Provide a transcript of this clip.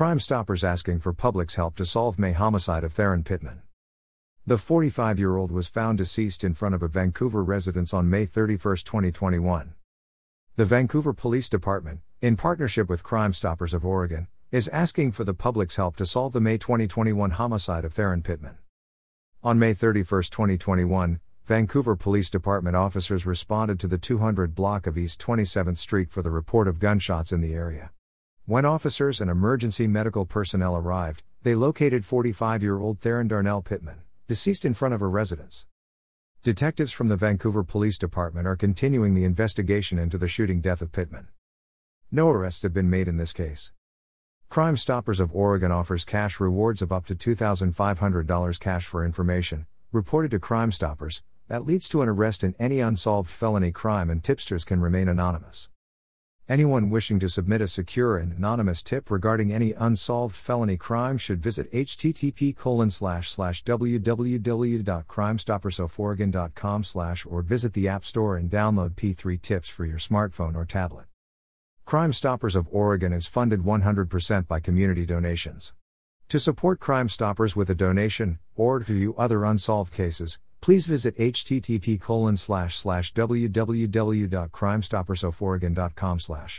Crime Stoppers asking for public's help to solve May homicide of Theron Pittman. The 45-year-old was found deceased in front of a Vancouver residence on May 31, 2021. The Vancouver Police Department, in partnership with Crime Stoppers of Oregon, is asking for the public's help to solve the May 2021 homicide of Theron Pittman. On May 31, 2021, Vancouver Police Department officers responded to the 200 block of East 27th Street for the report of gunshots in the area. When officers and emergency medical personnel arrived, they located 45-year-old Theron Darnell Pittman, deceased in front of a residence. Detectives from the Vancouver Police Department are continuing the investigation into the shooting death of Pittman. No arrests have been made in this case. Crime Stoppers of Oregon offers cash rewards of up to $2,500 cash for information reported to Crime Stoppers that leads to an arrest in any unsolved felony crime, and tipsters can remain anonymous. Anyone wishing to submit a secure and anonymous tip regarding any unsolved felony crime should visit http://www.crimestoppersoforegon.com/ or visit the App Store and download P3 tips for your smartphone or tablet. Crime Stoppers of Oregon is funded 100% by community donations. To support Crime Stoppers with a donation, or to view other unsolved cases, please visit http://www.crimestoppersoforegon.com/.